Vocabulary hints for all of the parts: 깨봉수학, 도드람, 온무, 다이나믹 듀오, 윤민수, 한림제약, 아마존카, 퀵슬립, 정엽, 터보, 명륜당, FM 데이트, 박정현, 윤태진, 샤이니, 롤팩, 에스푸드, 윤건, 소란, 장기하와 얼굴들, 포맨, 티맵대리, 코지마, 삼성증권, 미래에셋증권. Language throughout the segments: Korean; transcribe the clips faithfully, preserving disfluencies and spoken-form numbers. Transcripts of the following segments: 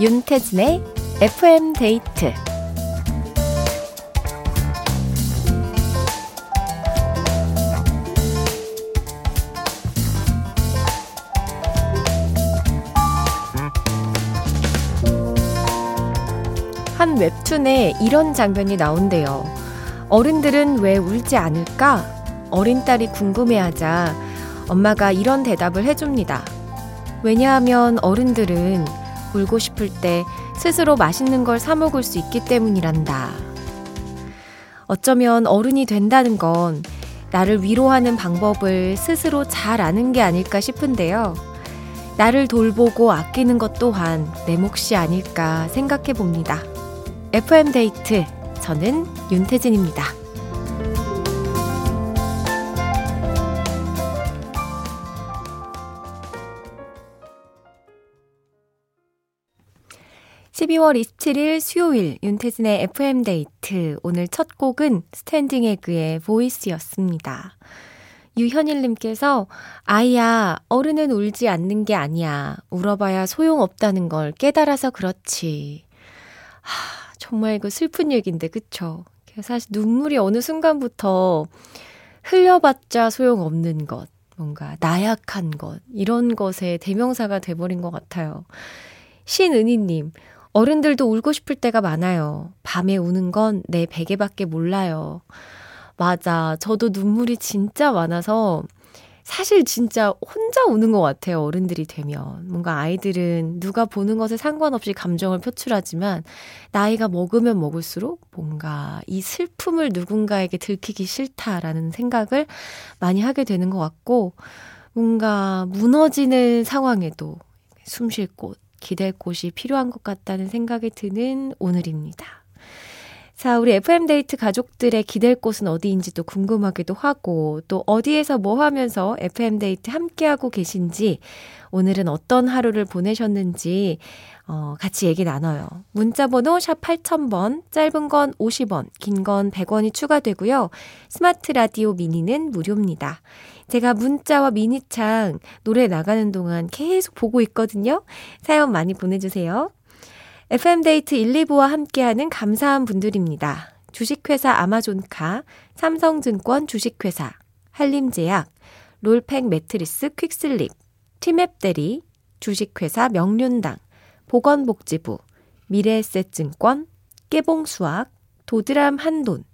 윤태진의 에프엠 데이트. 한 웹툰에 이런 장면이 나온대요. 어른들은 왜 울지 않을까? 어린 딸이 궁금해하자 엄마가 이런 대답을 해줍니다. 왜냐하면 어른들은 울고 싶을 때 스스로 맛있는 걸 사 먹을 수 있기 때문이란다. 어쩌면 어른이 된다는 건 나를 위로하는 방법을 스스로 잘 아는 게 아닐까 싶은데요. 나를 돌보고 아끼는 것 또한 내 몫이 아닐까 생각해 봅니다. 에프엠 데이트, 저는 윤태진입니다. 십이월 이십칠일 수요일 윤태진의 에프엠 데이트, 오늘 첫 곡은 스탠딩 에그의 보이스였습니다. 유현일님께서 아이야, 어른은 울지 않는 게 아니야. 울어봐야 소용없다는 걸 깨달아서 그렇지. 하... 정말 이거 슬픈 얘기인데, 그쵸? 사실 눈물이 어느 순간부터 흘려봤자 소용없는 것, 뭔가 나약한 것, 이런 것의 대명사가 돼버린 것 같아요. 신은희님, 어른들도 울고 싶을 때가 많아요. 밤에 우는 건 내 베개밖에 몰라요. 맞아, 저도 눈물이 진짜 많아서 사실 진짜 혼자 우는 것 같아요, 어른들이 되면. 뭔가 아이들은 누가 보는 것에 상관없이 감정을 표출하지만 나이가 먹으면 먹을수록 뭔가 이 슬픔을 누군가에게 들키기 싫다라는 생각을 많이 하게 되는 것 같고, 뭔가 무너지는 상황에도 숨 쉴 곳, 기댈 곳이 필요한 것 같다는 생각이 드는 오늘입니다. 자, 우리 에프엠 데이트 가족들의 기댈 곳은 어디인지도 궁금하기도 하고, 또 어디에서 뭐 하면서 에프엠 데이트 함께하고 계신지, 오늘은 어떤 하루를 보내셨는지 어, 같이 얘기 나눠요. 문자번호 샵 팔천 번, 짧은 건 오십 원, 긴 건 백 원이 추가되고요. 스마트 라디오 미니는 무료입니다. 제가 문자와 미니창 노래 나가는 동안 계속 보고 있거든요. 사연 많이 보내주세요. 에프엠 데이트 일, 이부와 함께하는 감사한 분들입니다. 주식회사 아마존카, 삼성증권 주식회사, 한림제약, 롤팩 매트리스 퀵슬립, 티맵대리, 주식회사 명륜당, 보건복지부, 미래에셋증권, 깨봉수학, 도드람 한돈,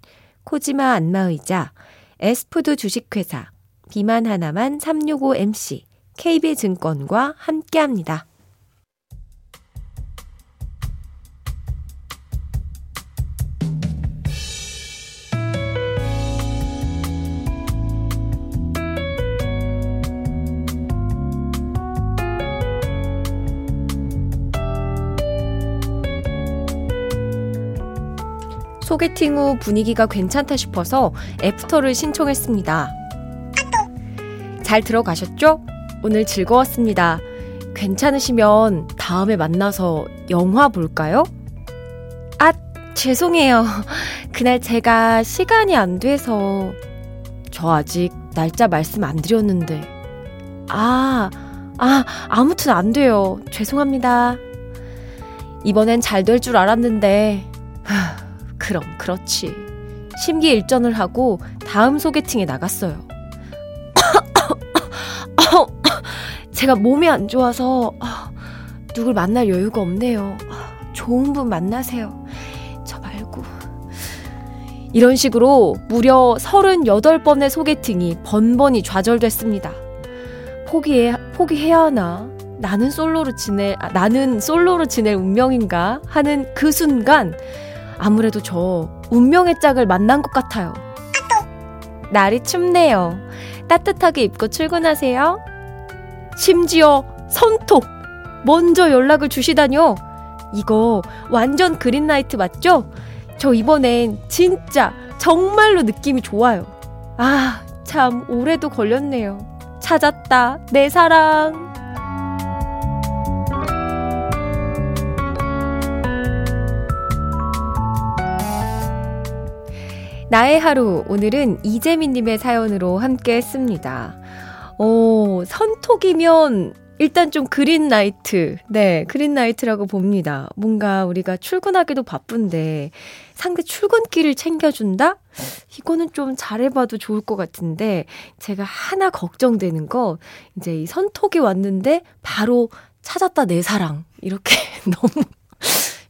코지마 안마의자, 에스푸드 주식회사, 비만 하나만 삼육오 엠씨, 케이비증권과 함께합니다. 소개팅 후 분위기가 괜찮다 싶어서 애프터를 신청했습니다. 잘 들어가셨죠? 오늘 즐거웠습니다. 괜찮으시면 다음에 만나서 영화 볼까요? 아, 죄송해요. 그날 제가 시간이 안 돼서. 저 아직 날짜 말씀 안 드렸는데. 아, 아, 아무튼 안 돼요. 죄송합니다. 이번엔 잘 될 줄 알았는데. 그럼 그렇지. 심기일전을 하고 다음 소개팅에 나갔어요. 제가 몸이 안 좋아서 누굴 만날 여유가 없네요. 좋은 분 만나세요. 저 말고. 이런 식으로 무려 서른여덟 번의 소개팅이 번번이 좌절됐습니다. 포기해, 포기해야 하나? 나는 솔로로 지낼, 아, 나는 솔로로 지낼 운명인가? 하는 그 순간 아무래도 저 운명의 짝을 만난 것 같아요. 날이 춥네요. 따뜻하게 입고 출근하세요. 심지어 선톡! 먼저 연락을 주시다뇨. 이거 완전 그린라이트 맞죠? 저 이번엔 진짜 정말로 느낌이 좋아요. 아, 참 올해도 걸렸네요. 찾았다, 내 사랑. 나의 하루, 오늘은 이재민님의 사연으로 함께했습니다. 오, 선톡이면 일단 좀 그린라이트, 네, 그린라이트라고 봅니다. 뭔가 우리가 출근하기도 바쁜데 상대 출근길을 챙겨준다? 이거는 좀 잘해봐도 좋을 것 같은데 제가 하나 걱정되는 거, 이제 이 선톡이 왔는데 바로 찾았다 내 사랑, 이렇게 너무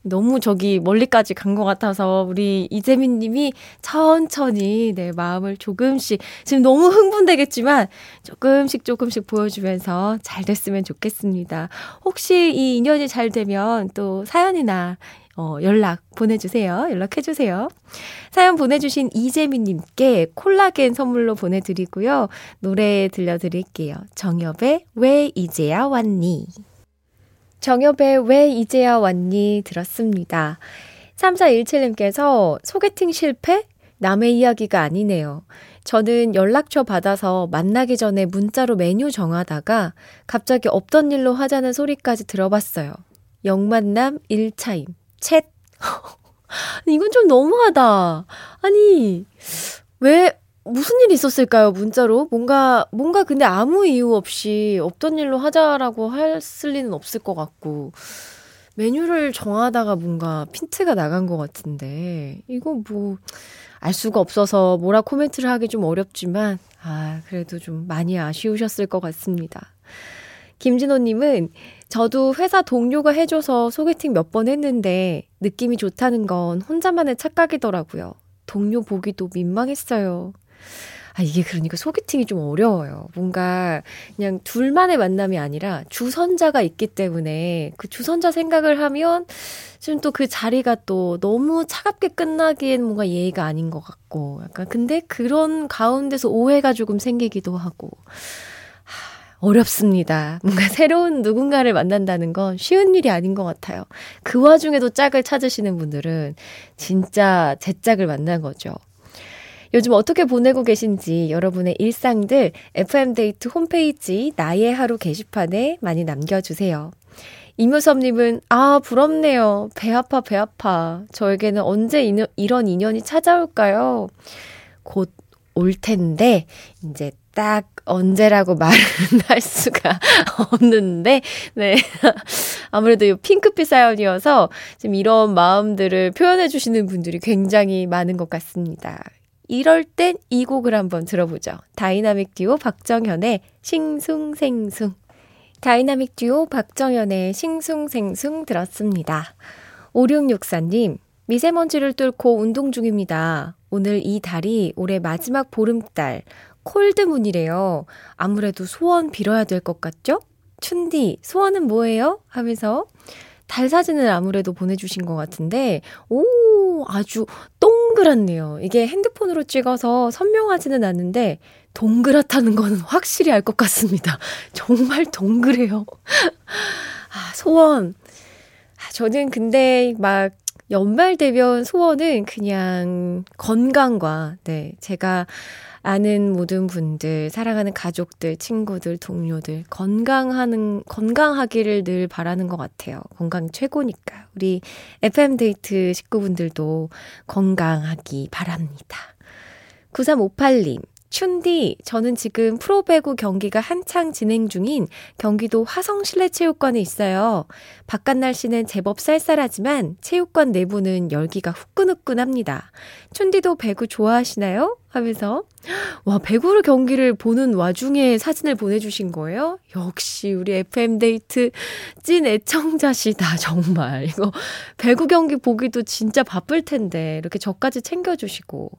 너무 저기 멀리까지 간 것 같아서 우리 이재민 님이 천천히 내 마음을 조금씩, 지금 너무 흥분되겠지만 조금씩 조금씩 보여주면서 잘 됐으면 좋겠습니다. 혹시 이 인연이 잘 되면 또 사연이나 어, 연락 보내주세요. 연락해주세요. 사연 보내주신 이재민 님께 콜라겐 선물로 보내드리고요. 노래 들려드릴게요. 정엽의 왜 이제야 왔니? 정엽의 왜 이제야 왔니 들었습니다. 삼사일칠님께서 소개팅 실패? 남의 이야기가 아니네요. 저는 연락처 받아서 만나기 전에 문자로 메뉴 정하다가 갑자기 없던 일로 하자는 소리까지 들어봤어요. 영만남 일차임. 챗. 이건 좀 너무하다. 아니, 왜... 무슨 일이 있었을까요? 문자로? 뭔가 뭔가 근데 아무 이유 없이 없던 일로 하자라고 했을 리는 없을 것 같고, 메뉴를 정하다가 뭔가 핀트가 나간 것 같은데, 이거 뭐 알 수가 없어서 뭐라 코멘트를 하기 좀 어렵지만, 아 그래도 좀 많이 아쉬우셨을 것 같습니다. 김진호님은 저도 회사 동료가 해줘서 소개팅 몇 번 했는데 느낌이 좋다는 건 혼자만의 착각이더라고요. 동료 보기도 민망했어요. 아, 이게 그러니까 소개팅이 좀 어려워요. 뭔가 그냥 둘만의 만남이 아니라 주선자가 있기 때문에 그 주선자 생각을 하면 지금 또 그 자리가 또 너무 차갑게 끝나기엔 뭔가 예의가 아닌 것 같고, 약간 근데 그런 가운데서 오해가 조금 생기기도 하고, 하, 어렵습니다. 뭔가 새로운 누군가를 만난다는 건 쉬운 일이 아닌 것 같아요. 그 와중에도 짝을 찾으시는 분들은 진짜 제 짝을 만난 거죠. 요즘 어떻게 보내고 계신지 여러분의 일상들 에프엠 데이트 홈페이지 나의 하루 게시판에 많이 남겨주세요. 이묘섭님은 아 부럽네요. 배 아파 배 아파. 저에게는 언제 인연, 이런 인연이 찾아올까요? 곧 올 텐데 이제 딱 언제라고 말은 할 수가 없는데, 네. 아무래도 이 핑크빛 사연이어서 지금 이런 마음들을 표현해 주시는 분들이 굉장히 많은 것 같습니다. 이럴 땐 이 곡을 한번 들어보죠. 다이나믹 듀오 박정현의 싱숭생숭. 다이나믹 듀오 박정현의 싱숭생숭 들었습니다. 오육육사님, 미세먼지를 뚫고 운동 중입니다. 오늘 이 달이 올해 마지막 보름달, 콜드문이래요. 아무래도 소원 빌어야 될 것 같죠? 춘디, 소원은 뭐예요? 하면서 달 사진을 아무래도 보내주신 것 같은데, 오, 아주 동그랗네요. 이게 핸드폰으로 찍어서 선명하지는 않는데 동그랗다는 거는 확실히 알 것 같습니다. 정말 동그래요. 아, 소원. 저는 근데 막 연말 되면 소원은 그냥 건강과, 네, 제가 아는 모든 분들, 사랑하는 가족들, 친구들, 동료들 건강하는 건강하기를 늘 바라는 것 같아요. 건강이 최고니까. 우리 에프엠 데이트 식구분들도 건강하기 바랍니다. 구삼오팔님, 춘디, 저는 지금 프로배구 경기가 한창 진행 중인 경기도 화성실내체육관에 있어요. 바깥 날씨는 제법 쌀쌀하지만 체육관 내부는 열기가 후끈후끈합니다. 춘디도 배구 좋아하시나요? 하면서 와, 배구를 경기를 보는 와중에 사진을 보내주신 거예요? 역시 우리 에프엠 데이트 찐 애청자시다, 정말. 이거 배구 경기 보기도 진짜 바쁠 텐데 이렇게 저까지 챙겨주시고.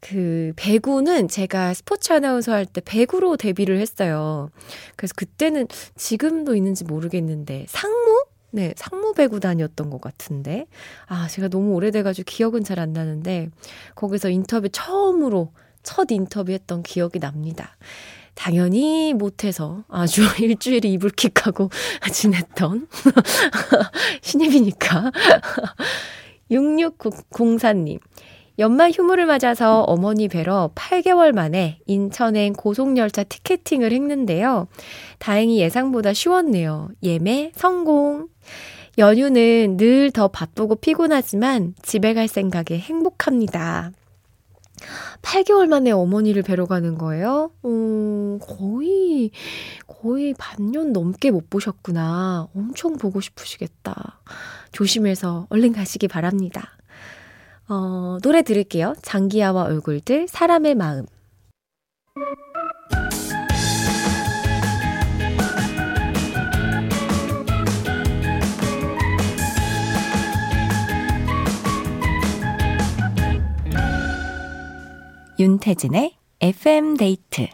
그 배구는 제가 스포츠 아나운서 할 때 배구로 데뷔를 했어요. 그래서 그때는 지금도 있는지 모르겠는데 상무? 네, 상무배구단이었던 것 같은데, 아 제가 너무 오래돼가지고 기억은 잘 안 나는데 거기서 인터뷰 처음으로 첫 인터뷰했던 기억이 납니다. 당연히 못해서 아주 일주일이 이불킥하고 지냈던 신입이니까. 육육공사님, 연말 휴무를 맞아서 어머니 뵈러 팔 개월 만에 인천행 고속열차 티켓팅을 했는데요. 다행히 예상보다 쉬웠네요. 예매 성공! 연휴는 늘 더 바쁘고 피곤하지만 집에 갈 생각에 행복합니다. 팔 개월 만에 어머니를 뵈러 가는 거예요? 어, 거의 거의 반년 넘게 못 보셨구나. 엄청 보고 싶으시겠다. 조심해서 얼른 가시기 바랍니다. 어, 노래 들을게요. 장기하와 얼굴들, 사람의 마음. 윤태진의 에프엠 데이트.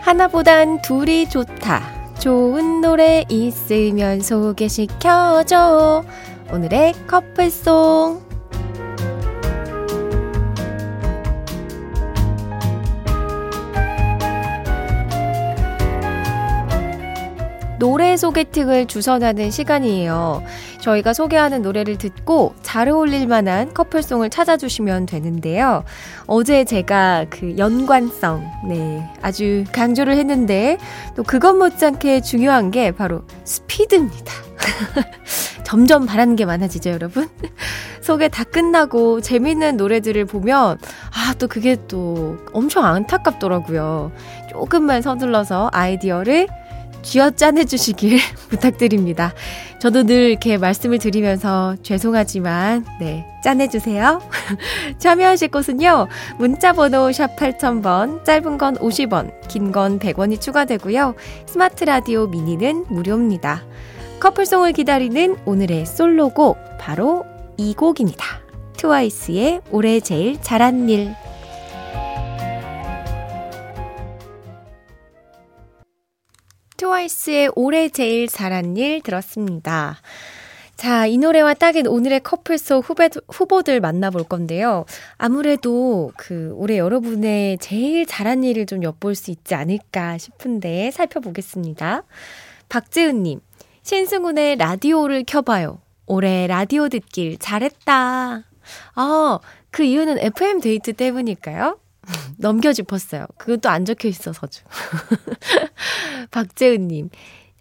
하나보단 둘이 좋다. 좋은 노래 있으면 소개시켜줘. 오늘의 커플송. 노래 소개팅을 주선하는 시간이에요. 저희가 소개하는 노래를 듣고 잘 어울릴 만한 커플송을 찾아주시면 되는데요. 어제 제가 그 연관성, 네, 아주 강조를 했는데 또 그것 못지않게 중요한 게 바로 스피드입니다. 점점 바라는 게 많아지죠, 여러분? 소개 다 끝나고 재밌는 노래들을 보면 아, 또 그게 또 엄청 안타깝더라고요. 조금만 서둘러서 아이디어를 쥐어짜내 주시길 부탁드립니다. 저도 늘 이렇게 말씀을 드리면서 죄송하지만 네, 짜내주세요. 참여하실 곳은요. 문자번호 샵 팔천 번, 짧은 건 오십 원, 긴 건 백 원이 추가되고요. 스마트 라디오 미니는 무료입니다. 커플송을 기다리는 오늘의 솔로곡, 바로 이 곡입니다. 트와이스의 올해 제일 잘한 일. 트와이스의 올해 제일 잘한 일 들었습니다. 자, 이 노래와 딱인 오늘의 커플송 후배, 후보들 만나볼 건데요. 아무래도 그 올해 여러분의 제일 잘한 일을 좀 엿볼 수 있지 않을까 싶은데 살펴보겠습니다. 박지은님, 신승훈의 라디오를 켜봐요. 올해 라디오 듣길 잘했다. 아, 그 이유는 에프엠 데이트 때문이니까요. 넘겨짚었어요. 그것도 안 적혀 있어서죠. 박재훈님,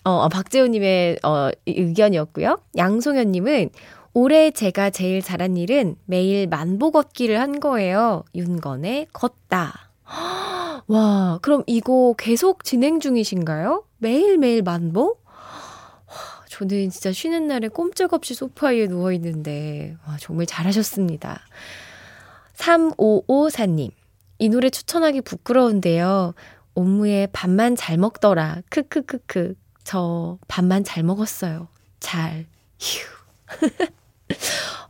어, 박재훈님의 어, 의견이었고요. 양송현님은 올해 제가 제일 잘한 일은 매일 만보 걷기를 한 거예요. 윤건의 걷다. 와, 그럼 이거 계속 진행 중이신가요? 매일매일 만보? 저는 진짜 쉬는 날에 꼼짝없이 소파 위에 누워있는데 와, 정말 잘하셨습니다. 삼오오사님, 이 노래 추천하기 부끄러운데요. 온무에 밥만 잘 먹더라. 크크크크. 저 밥만 잘 먹었어요. 잘. 휴.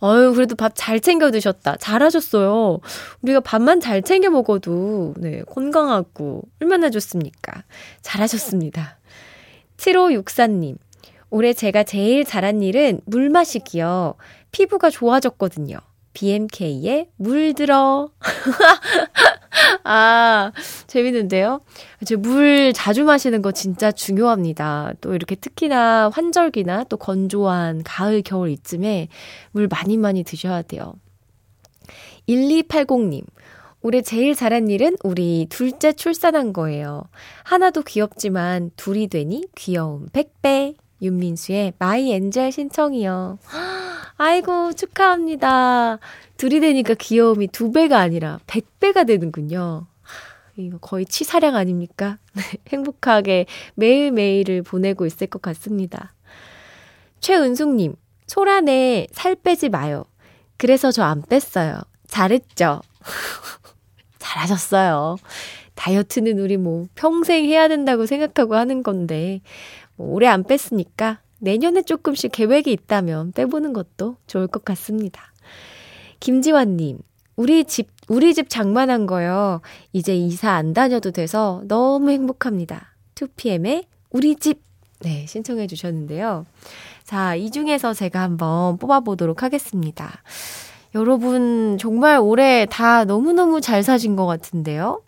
어유, 그래도 밥 잘 챙겨 드셨다. 잘하셨어요. 우리가 밥만 잘 챙겨 먹어도 네, 건강하고 얼마나 좋습니까? 잘하셨습니다. 칠오육사님. 올해 제가 제일 잘한 일은 물 마시기요. 피부가 좋아졌거든요. 비엠케이에 물들어. 아, 재밌는데요? 물 자주 마시는 거 진짜 중요합니다. 또 이렇게 특히나 환절기나 또 건조한 가을, 겨울 이쯤에 물 많이 많이 드셔야 돼요. 일이팔공님, 올해 제일 잘한 일은 우리 둘째 출산한 거예요. 하나도 귀엽지만 둘이 되니 귀여움 백 배. 윤민수의 마이 엔젤 신청이요. 아이고, 축하합니다. 둘이 되니까 귀여움이 두 배가 아니라 백 배가 되는군요. 이거 거의 치사량 아닙니까? 행복하게 매일매일을 보내고 있을 것 같습니다. 최은숙님, 소란에 살 빼지 마요. 그래서 저 안 뺐어요. 잘했죠? 잘하셨어요. 다이어트는 우리 뭐 평생 해야 된다고 생각하고 하는 건데 뭐 올해 안 뺐으니까 내년에 조금씩 계획이 있다면 빼보는 것도 좋을 것 같습니다. 김지환님, 우리 집, 우리 집 장만한 거요. 이제 이사 안 다녀도 돼서 너무 행복합니다. 투피엠의 우리 집. 네, 신청해 주셨는데요. 자, 이 중에서 제가 한번 뽑아보도록 하겠습니다. 여러분, 정말 올해 다 너무너무 잘 사신 것 같은데요.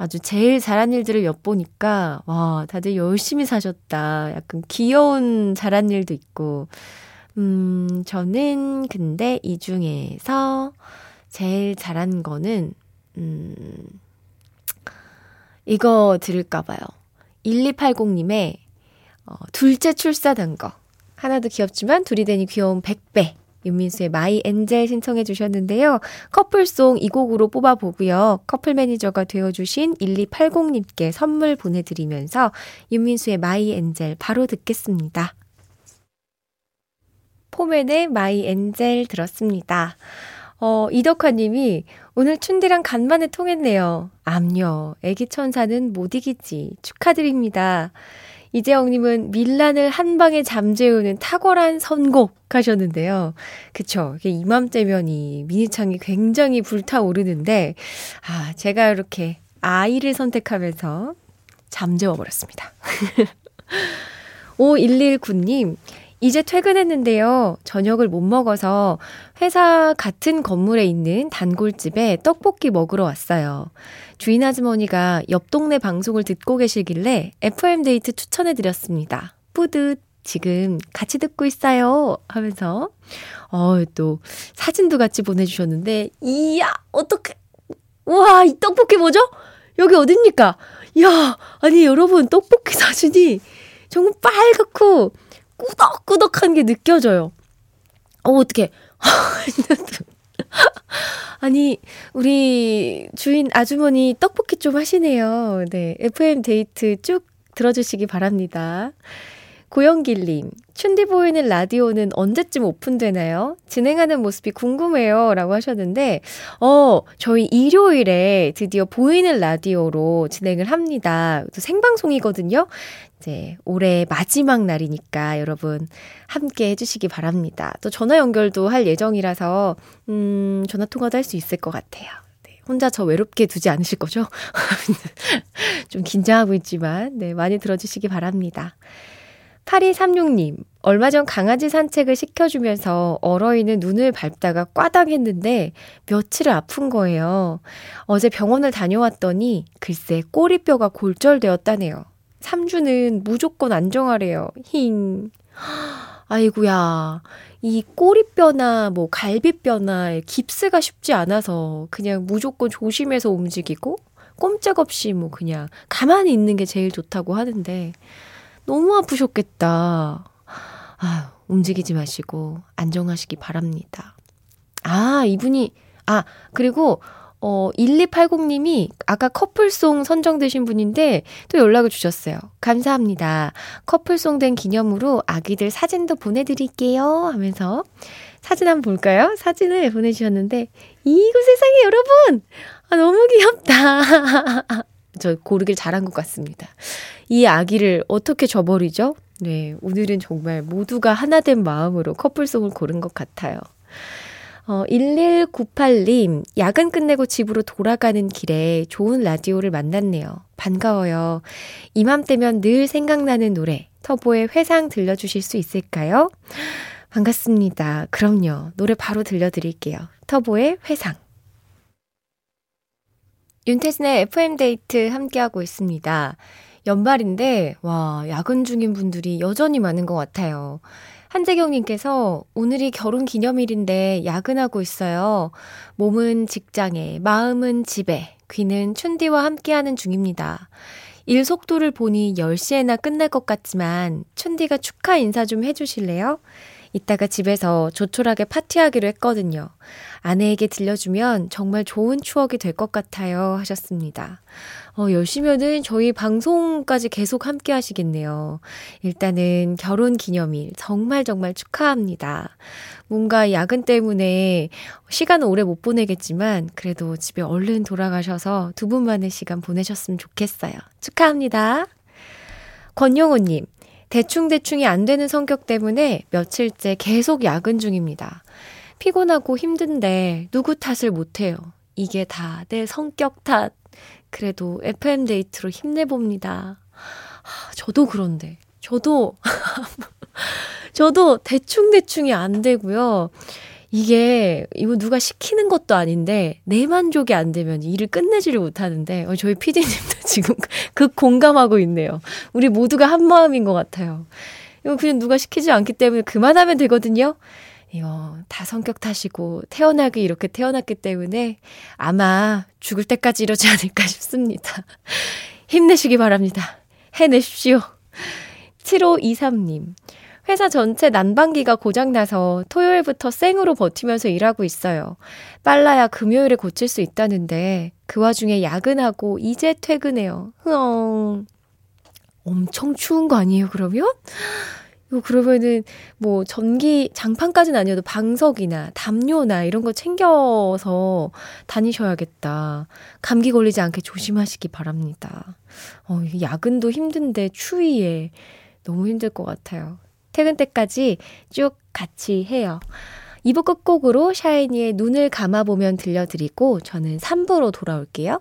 아주 제일 잘한 일들을 엿보니까 와, 다들 열심히 사셨다. 약간 귀여운 잘한 일도 있고. 음, 저는 근데 이 중에서 제일 잘한 거는 음, 이거 들을까봐요. 일이팔공님의 어, 둘째 출사된 거. 하나도 귀엽지만 둘이 되니 귀여운 백 배. 윤민수의 마이 엔젤 신청해 주셨는데요. 커플송 이 곡으로 뽑아보고요. 커플 매니저가 되어주신 일이팔공님께 선물 보내드리면서 윤민수의 마이 엔젤 바로 듣겠습니다. 포맨의 마이 엔젤 들었습니다. 어, 이덕화님이 오늘 춘디랑 간만에 통했네요. 암요. 애기 천사는 못 이기지. 축하드립니다. 이재영님은 밀란을 한 방에 잠재우는 탁월한 선곡 하셨는데요. 그쵸. 이맘때면 이 미니창이 굉장히 불타오르는데, 아, 제가 이렇게 아이를 선택하면서 잠재워버렸습니다. 오일일구님, 이제 퇴근했는데요. 저녁을 못 먹어서 회사 같은 건물에 있는 단골집에 떡볶이 먹으러 왔어요. 주인 아주머니가 옆 동네 방송을 듣고 계시길래 에프엠 데이트 추천해드렸습니다. 뿌듯, 지금 같이 듣고 있어요. 하면서 어, 또 사진도 같이 보내주셨는데, 이야, 어떡해. 우와, 이 떡볶이 뭐죠? 여기 어딥니까? 이야, 아니 여러분, 떡볶이 사진이 정말 빨갛고 꾸덕꾸덕한 게 느껴져요. 어, 어떡해. 아니, 우리 주인 아주머니 떡볶이 좀 하시네요. 네, 에프엠 데이트 쭉 들어주시기 바랍니다. 고영길님, 춘디 보이는 라디오는 언제쯤 오픈되나요? 진행하는 모습이 궁금해요. 라고 하셨는데, 어, 저희 일요일에 드디어 보이는 라디오로 진행을 합니다. 또 생방송이거든요. 이제 올해 마지막 날이니까 여러분 함께 해주시기 바랍니다. 또 전화 연결도 할 예정이라서, 음, 전화 통화도 할 수 있을 것 같아요. 혼자 저 외롭게 두지 않으실 거죠? 좀 긴장하고 있지만, 네, 많이 들어주시기 바랍니다. 팔이삼육님, 얼마 전 강아지 산책을 시켜주면서 얼어있는 눈을 밟다가 꽈당 했는데 며칠을 아픈 거예요. 어제 병원을 다녀왔더니 글쎄 꼬리뼈가 골절되었다네요. 삼 주는 무조건 안정하래요. 힝. 아이고야, 이 꼬리뼈나 뭐 갈비뼈나 깁스가 쉽지 않아서 그냥 무조건 조심해서 움직이고 꼼짝없이 뭐 그냥 가만히 있는 게 제일 좋다고 하는데, 너무 아프셨겠다. 아유, 움직이지 마시고 안정하시기 바랍니다. 아, 이분이, 아, 그리고 어, 일이팔공님이 아까 커플송 선정되신 분인데 또 연락을 주셨어요. 감사합니다. 커플송 된 기념으로 아기들 사진도 보내드릴게요. 하면서 사진 한번 볼까요? 사진을 보내주셨는데, 이거 세상에 여러분! 아, 너무 귀엽다. 저 고르길 잘한 것 같습니다. 이 아기를 어떻게 저버리죠? 네, 오늘은 정말 모두가 하나 된 마음으로 커플송을 고른 것 같아요. 어, 일일구팔님, 야근 끝내고 집으로 돌아가는 길에 좋은 라디오를 만났네요. 반가워요. 이맘때면 늘 생각나는 노래, 터보의 회상 들려주실 수 있을까요? 반갑습니다. 그럼요. 노래 바로 들려드릴게요. 터보의 회상. 윤태진의 에프엠 데이트 함께하고 있습니다. 연말인데, 와, 야근 중인 분들이 여전히 많은 것 같아요. 한재경님께서 오늘이 결혼 기념일인데 야근하고 있어요. 몸은 직장에, 마음은 집에, 귀는 춘디와 함께하는 중입니다. 일 속도를 보니 열 시에나 끝날 것 같지만 춘디가 축하 인사 좀 해주실래요? 이따가 집에서 조촐하게 파티하기로 했거든요. 아내에게 들려주면 정말 좋은 추억이 될 것 같아요. 하셨습니다. 어, 열시면은 저희 방송까지 계속 함께 하시겠네요. 일단은 결혼 기념일 정말 정말 축하합니다. 뭔가 야근 때문에 시간은 오래 못 보내겠지만 그래도 집에 얼른 돌아가셔서 두 분만의 시간 보내셨으면 좋겠어요. 축하합니다. 권용호님, 대충대충이 안 되는 성격 때문에 며칠째 계속 야근 중입니다. 피곤하고 힘든데 누구 탓을 못해요. 이게 다 내 성격 탓. 그래도 에프엠 데이트로 힘내봅니다. 아, 저도 그런데 저도 저도 대충대충이 안 되고요. 이게 이거 누가 시키는 것도 아닌데 내 만족이 안 되면 일을 끝내지를 못하는데, 어, 저희 피디님도 지금 극 공감하고 있네요. 우리 모두가 한 마음인 것 같아요. 이거 그냥 누가 시키지 않기 때문에 그만하면 되거든요. 이거 다 성격 탓이고 태어나기 이렇게 태어났기 때문에 아마 죽을 때까지 이러지 않을까 싶습니다. 힘내시기 바랍니다. 해내십시오. 칠오이삼 님. 회사 전체 난방기가 고장나서 토요일부터 생으로 버티면서 일하고 있어요. 빨라야 금요일에 고칠 수 있다는데 그 와중에 야근하고 이제 퇴근해요. 흥엉. 엄청 추운 거 아니에요, 그러면? 이거 그러면은 뭐 전기 장판까지는 아니어도 방석이나 담요나 이런 거 챙겨서 다니셔야겠다. 감기 걸리지 않게 조심하시기 바랍니다. 어, 야근도 힘든데 추위에 너무 힘들 것 같아요. 퇴근 때까지 쭉 같이 해요. 이 부 끝곡으로 샤이니의 눈을 감아보면 들려드리고 저는 삼 부로 돌아올게요.